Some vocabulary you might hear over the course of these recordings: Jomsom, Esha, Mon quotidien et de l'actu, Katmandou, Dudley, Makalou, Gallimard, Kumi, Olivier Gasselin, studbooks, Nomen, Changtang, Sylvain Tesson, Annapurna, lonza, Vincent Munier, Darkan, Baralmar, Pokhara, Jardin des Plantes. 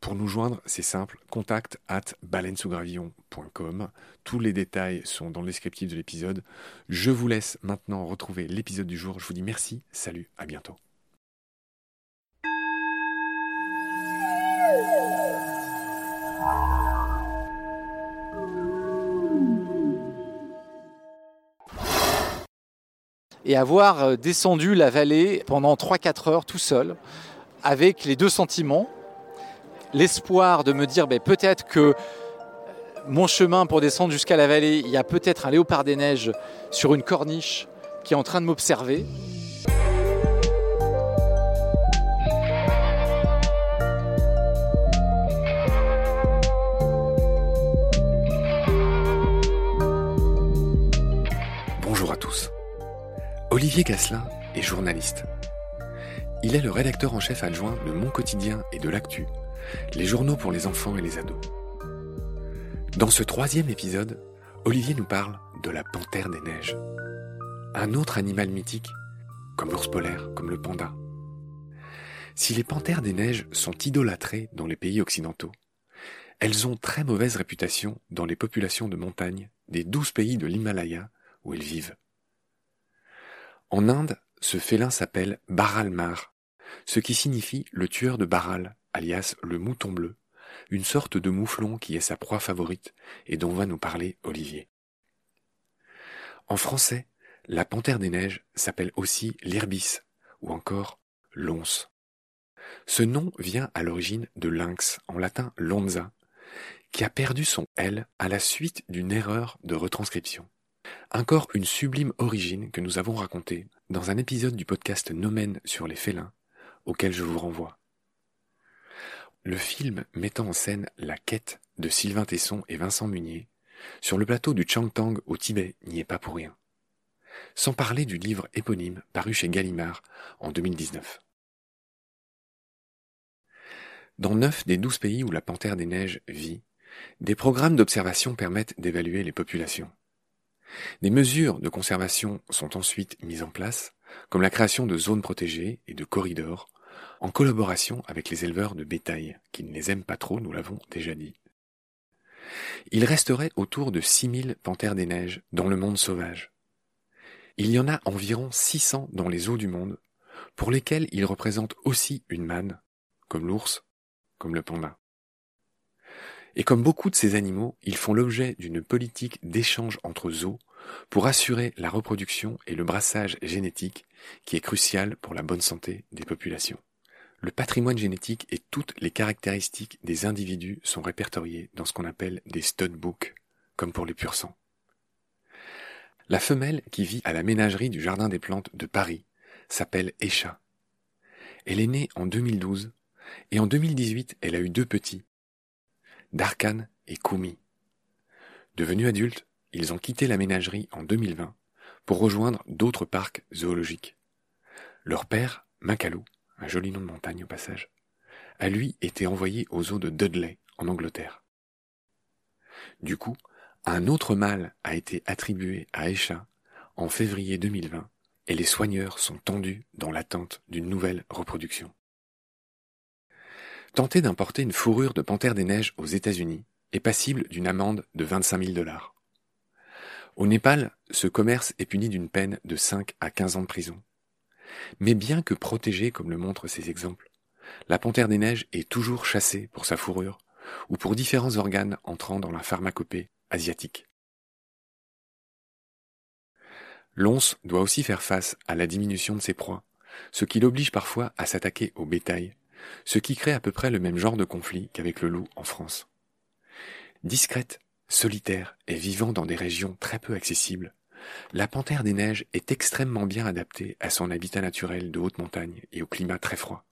Pour nous joindre, c'est simple, contact@baleinesousgravillon.com. Tous les détails sont dans le descriptif de l'épisode. Je vous laisse maintenant retrouver l'épisode du jour. Je vous dis merci, salut, à bientôt. Et avoir descendu la vallée pendant 3-4 heures tout seul, avec les deux sentiments, l'espoir de me dire peut-être que mon chemin pour descendre jusqu'à la vallée, il y a peut-être un léopard des neiges sur une corniche qui est en train de m'observer. Bonjour à tous. Olivier Gasselin est journaliste. Il est le rédacteur en chef adjoint de Mon quotidien et de l'actu, les journaux pour les enfants et les ados. Dans ce 3e épisode, Olivier nous parle de la panthère des neiges. Un autre animal mythique, comme l'ours polaire, comme le panda. Si les panthères des neiges sont idolâtrées dans les pays occidentaux, elles ont très mauvaise réputation dans les populations de montagne des 12 pays de l'Himalaya où elles vivent. En Inde, ce félin s'appelle Baralmar, ce qui signifie le tueur de Baral, alias le mouton bleu, une sorte de mouflon qui est sa proie favorite et dont va nous parler Olivier. En français, la panthère des neiges s'appelle aussi l'Irbis ou encore l'once. Ce nom vient à l'origine de lynx, en latin lonza, qui a perdu son L à la suite d'une erreur de retranscription. Encore une sublime origine que nous avons racontée dans un épisode du podcast Nomen sur les félins, auquel je vous renvoie. Le film mettant en scène la quête de Sylvain Tesson et Vincent Munier sur le plateau du Changtang au Tibet n'y est pas pour rien. Sans parler du livre éponyme paru chez Gallimard en 2019. Dans 9 des 12 pays où la panthère des neiges vit, des programmes d'observation permettent d'évaluer les populations. Des mesures de conservation sont ensuite mises en place, comme la création de zones protégées et de corridors, en collaboration avec les éleveurs de bétail, qui ne les aiment pas trop, nous l'avons déjà dit. Il resterait autour de 6000 panthères des neiges dans le monde sauvage. Il y en a environ 600 dans les eaux du monde, pour lesquelles ils représentent aussi une manne, comme l'ours, comme le panda. Et comme beaucoup de ces animaux, ils font l'objet d'une politique d'échange entre zoos pour assurer la reproduction et le brassage génétique qui est crucial pour la bonne santé des populations. Le patrimoine génétique et toutes les caractéristiques des individus sont répertoriés dans ce qu'on appelle des studbooks, comme pour les purs sangs. La femelle qui vit à la ménagerie du Jardin des Plantes de Paris s'appelle Esha. Elle est née en 2012 et en 2018, elle a eu 2 petits, Darkan et Kumi. Devenus adultes, ils ont quitté la ménagerie en 2020 pour rejoindre d'autres parcs zoologiques. Leur père, Makalou, un joli nom de montagne au passage, a lui été envoyé au zoo de Dudley, en Angleterre. Du coup, un autre mâle a été attribué à Esha en février 2020 et les soigneurs sont tendus dans l'attente d'une nouvelle reproduction. Tenter d'importer une fourrure de panthère des neiges aux États-Unis est passible d'une amende de $25 000. Au Népal, ce commerce est puni d'une peine de 5 à 15 ans de prison. Mais bien que protégée, comme le montrent ces exemples, la panthère des neiges est toujours chassée pour sa fourrure ou pour différents organes entrant dans la pharmacopée asiatique. L'once doit aussi faire face à la diminution de ses proies, ce qui l'oblige parfois à s'attaquer au bétail, ce qui crée à peu près le même genre de conflit qu'avec le loup en France. Discrète, solitaire et vivant dans des régions très peu accessibles, la panthère des neiges est extrêmement bien adaptée à son habitat naturel de haute montagne et au climat très froid.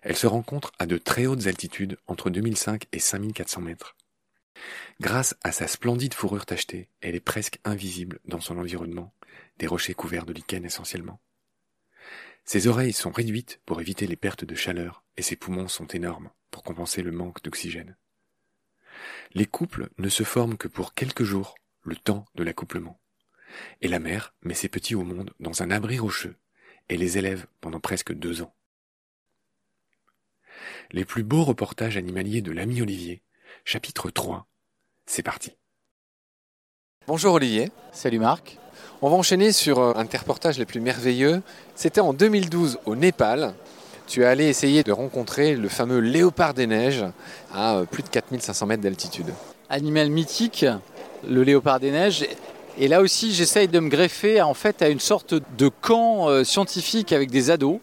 Elle se rencontre à de très hautes altitudes entre 2005 et 5400 mètres. Grâce à sa splendide fourrure tachetée, elle est presque invisible dans son environnement, des rochers couverts de lichen essentiellement. Ses oreilles sont réduites pour éviter les pertes de chaleur et ses poumons sont énormes pour compenser le manque d'oxygène. Les couples ne se forment que pour quelques jours, le temps de l'accouplement. Et la mère met ses petits au monde dans un abri rocheux et les élève pendant presque 2 ans. Les plus beaux reportages animaliers de l'ami Olivier, chapitre 3, c'est parti. Bonjour Olivier. Salut Marc. On va enchaîner sur un des reportages les plus merveilleux. C'était en 2012 au Népal. Tu es allé essayer de rencontrer le fameux léopard des neiges à plus de 4500 mètres d'altitude. Animal mythique, le léopard des neiges. Et là aussi, j'essaye de me greffer en fait, à une sorte de camp scientifique avec des ados.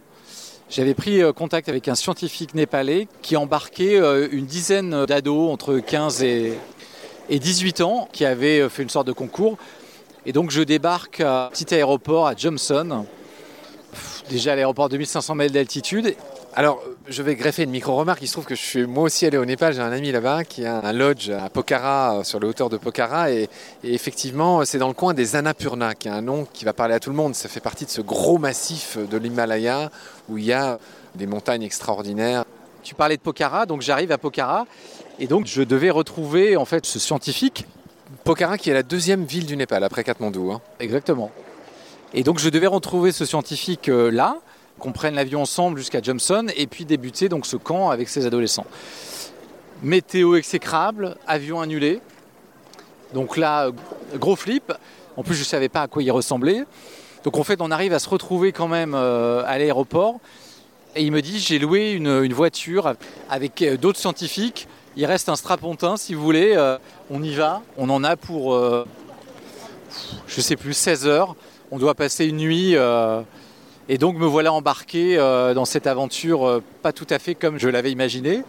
J'avais pris contact avec un scientifique népalais qui embarquait une dizaine d'ados entre 15 et 18 ans qui avaient fait une sorte de concours. Et donc, je débarque à un petit aéroport à Jomsom, déjà à l'aéroport de 2500 mètres d'altitude. Alors, je vais greffer une micro-remarque. Il se trouve que je suis moi aussi allé au Népal. J'ai un ami là-bas qui a un lodge à Pokhara, sur les hauteurs de Pokhara. Et effectivement, c'est dans le coin des Annapurna, qui est un nom qui va parler à tout le monde. Ça fait partie de ce gros massif de l'Himalaya où il y a des montagnes extraordinaires. Tu parlais de Pokhara, donc j'arrive à Pokhara. Et donc, je devais retrouver en fait ce scientifique. Pokhara qui est la 2e ville du Népal, après Katmandou. Hein. Exactement. Et donc, je devais retrouver ce scientifique là, qu'on prenne l'avion ensemble jusqu'à Jomsom et puis débuter donc ce camp avec ses adolescents. Météo exécrable, avion annulé. Donc là, gros flip. En plus, je ne savais pas à quoi il ressemblait. Donc en fait, on arrive à se retrouver quand même à l'aéroport. Et il me dit, j'ai loué une voiture avec d'autres scientifiques. Il reste un strapontin, si vous voulez. On y va. On en a pour, je ne sais plus, 16 heures. On doit passer une nuit... Et donc me voilà embarqué dans cette aventure pas tout à fait comme je l'avais imaginé.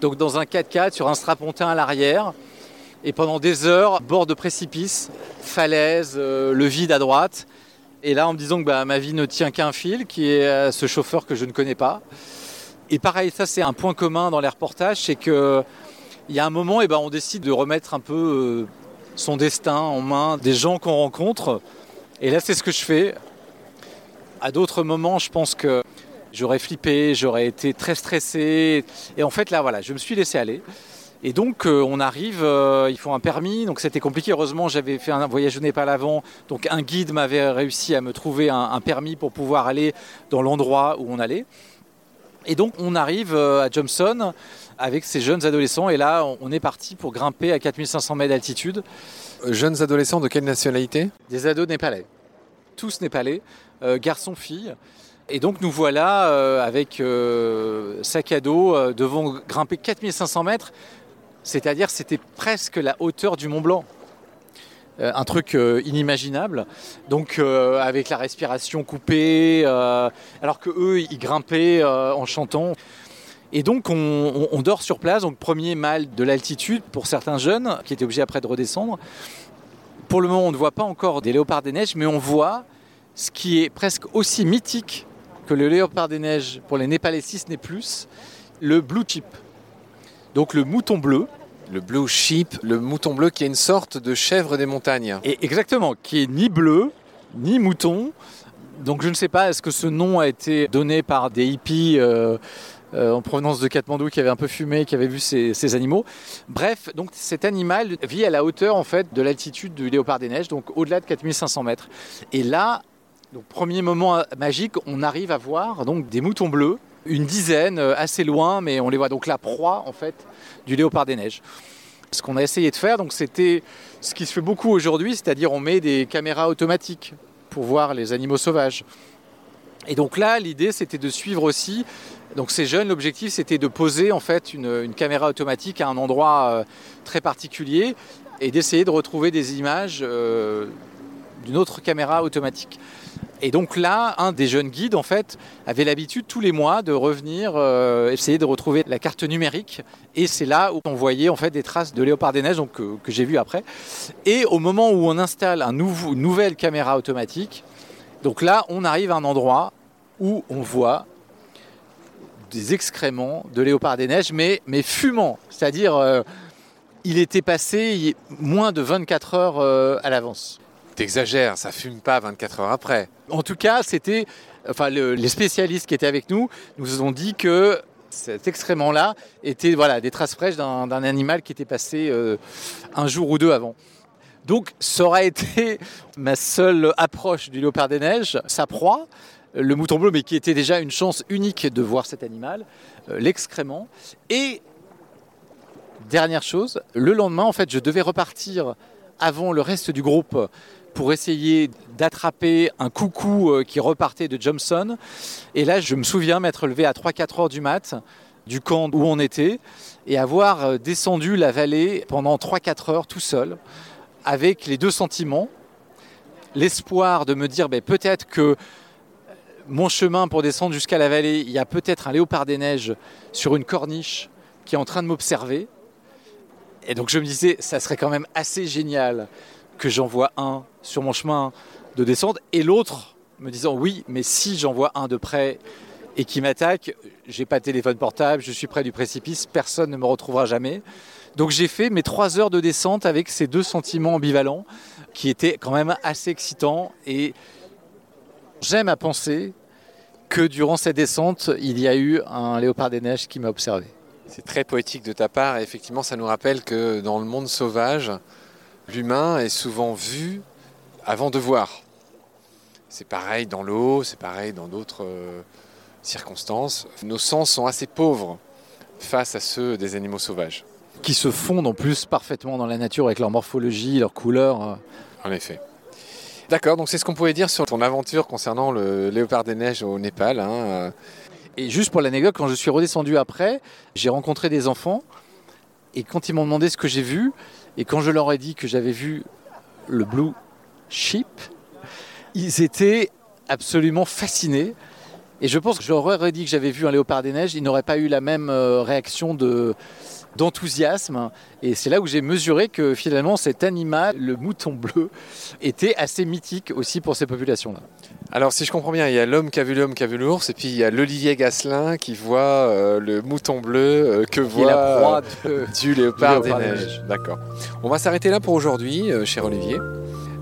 Donc dans un 4x4 sur un strapontin à l'arrière et pendant des heures, bord de précipice, falaise, le vide à droite. Et là en me disant que ma vie ne tient qu'un fil qui est ce chauffeur que je ne connais pas. Et pareil, ça c'est un point commun dans les reportages, c'est qu'il y a un moment on décide de remettre un peu son destin en main des gens qu'on rencontre. Et là c'est ce que je fais. À d'autres moments, je pense que j'aurais flippé, j'aurais été très stressé. Et en fait, là, voilà, je me suis laissé aller. Et donc, on arrive, il faut un permis. Donc, c'était compliqué. Heureusement, j'avais fait un voyage au Népal avant. Donc, un guide m'avait réussi à me trouver un permis pour pouvoir aller dans l'endroit où on allait. Et donc, on arrive à Jomsom avec ces jeunes adolescents. Et là, on est parti pour grimper à 4500 mètres d'altitude. Jeunes adolescents de quelle nationalité ? Des ados népalais. Tous népalais, garçons, filles. Et donc nous voilà avec sac à dos, devons grimper 4500 mètres, c'est-à-dire c'était presque la hauteur du Mont Blanc. un truc inimaginable. Donc avec la respiration coupée, alors que eux ils grimpaient en chantant. Et donc on dort sur place, donc premier mal de l'altitude pour certains jeunes qui étaient obligés après de redescendre. Pour le moment on ne voit pas encore des léopards des neiges, mais on voit ce qui est presque aussi mythique que le léopard des neiges pour les Népalais, si ce n'est plus, le blue sheep. Donc le mouton bleu. Le blue sheep, le mouton bleu qui est une sorte de chèvre des montagnes. Et exactement, qui est ni bleu, ni mouton. Donc je ne sais pas, est-ce que ce nom a été donné par des hippies en provenance de Katmandou qui avaient un peu fumé, qui avaient vu ces animaux. Bref, donc cet animal vit à la hauteur en fait de l'altitude du léopard des neiges, donc au-delà de 4500 mètres. Et là, donc premier moment magique, on arrive à voir donc des moutons bleus, une dizaine, assez loin, mais on les voit. Donc la proie en fait du léopard des neiges. Ce qu'on a essayé de faire, donc c'était ce qui se fait beaucoup aujourd'hui, c'est-à-dire on met des caméras automatiques pour voir les animaux sauvages. Et donc là, l'idée c'était de suivre aussi. Donc ces jeunes, l'objectif c'était de poser en fait une caméra automatique à un endroit très particulier et d'essayer de retrouver des images d'une autre caméra automatique. Et donc là, un des jeunes guides en fait avait l'habitude tous les mois de revenir essayer de retrouver la carte numérique, et c'est là où on voyait en fait des traces de léopard des neiges, donc que j'ai vu après. Et au moment où on installe une nouvelle caméra automatique, donc là on arrive à un endroit où on voit des excréments de léopard des neiges, mais fumant. C'est-à-dire, il était passé moins de 24 heures à l'avance. T'exagères, ça fume pas 24 heures après. En tout cas, c'était, enfin, les spécialistes qui étaient avec nous ont dit que cet excrément-là était des traces fraîches d'un animal qui était passé un jour ou deux avant. Donc, ça aurait été ma seule approche du léopard des neiges, sa proie, le mouton bleu, mais qui était déjà une chance unique de voir cet animal, l'excrément. Et dernière chose, le lendemain, en fait, je devais repartir avant le reste du groupe pour essayer d'attraper un coucou qui repartait de Jomsom. Et là, je me souviens m'être levé à 3-4 heures du mat du camp où on était et avoir descendu la vallée pendant 3-4 heures tout seul avec les deux sentiments. L'espoir de me dire peut-être que mon chemin pour descendre jusqu'à la vallée, il y a peut-être un léopard des neiges sur une corniche qui est en train de m'observer. Et donc je me disais, ça serait quand même assez génial que j'en vois un sur mon chemin de descente. Et l'autre me disant, oui, mais si j'en vois un de près et qui m'attaque, j'ai pas de téléphone portable, je suis près du précipice, personne ne me retrouvera jamais. Donc j'ai fait mes 3 heures de descente avec ces deux sentiments ambivalents qui étaient quand même assez excitants. Et j'aime à penser que durant cette descente, il y a eu un léopard des neiges qui m'a observé. C'est très poétique de ta part, et effectivement ça nous rappelle que dans le monde sauvage, l'humain est souvent vu avant de voir. C'est pareil dans l'eau, c'est pareil dans d'autres circonstances. Nos sens sont assez pauvres face à ceux des animaux sauvages. Qui se fondent en plus parfaitement dans la nature avec leur morphologie, leur couleur. En effet. D'accord, donc c'est ce qu'on pouvait dire sur ton aventure concernant le léopard des neiges au Népal. Hein. Et juste pour l'anecdote, quand je suis redescendu après, j'ai rencontré des enfants. Et quand ils m'ont demandé ce que j'ai vu, et quand je leur ai dit que j'avais vu le blue sheep, ils étaient absolument fascinés. Et je pense que je leur aurais dit que j'avais vu un léopard des neiges, ils n'auraient pas eu la même réaction d'enthousiasme, et c'est là où j'ai mesuré que finalement cet animal, le mouton bleu, était assez mythique aussi pour ces populations-là. Alors si je comprends bien, il y a l'homme qui a vu l'ours, et puis il y a l'Olivier Gasselin qui voit le mouton bleu que voit la proie du léopard des neiges. D'accord. On va s'arrêter là pour aujourd'hui, cher Olivier,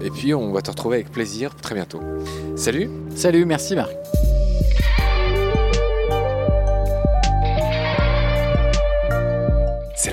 et puis on va te retrouver avec plaisir très bientôt. Salut. Salut, merci Marc. C'est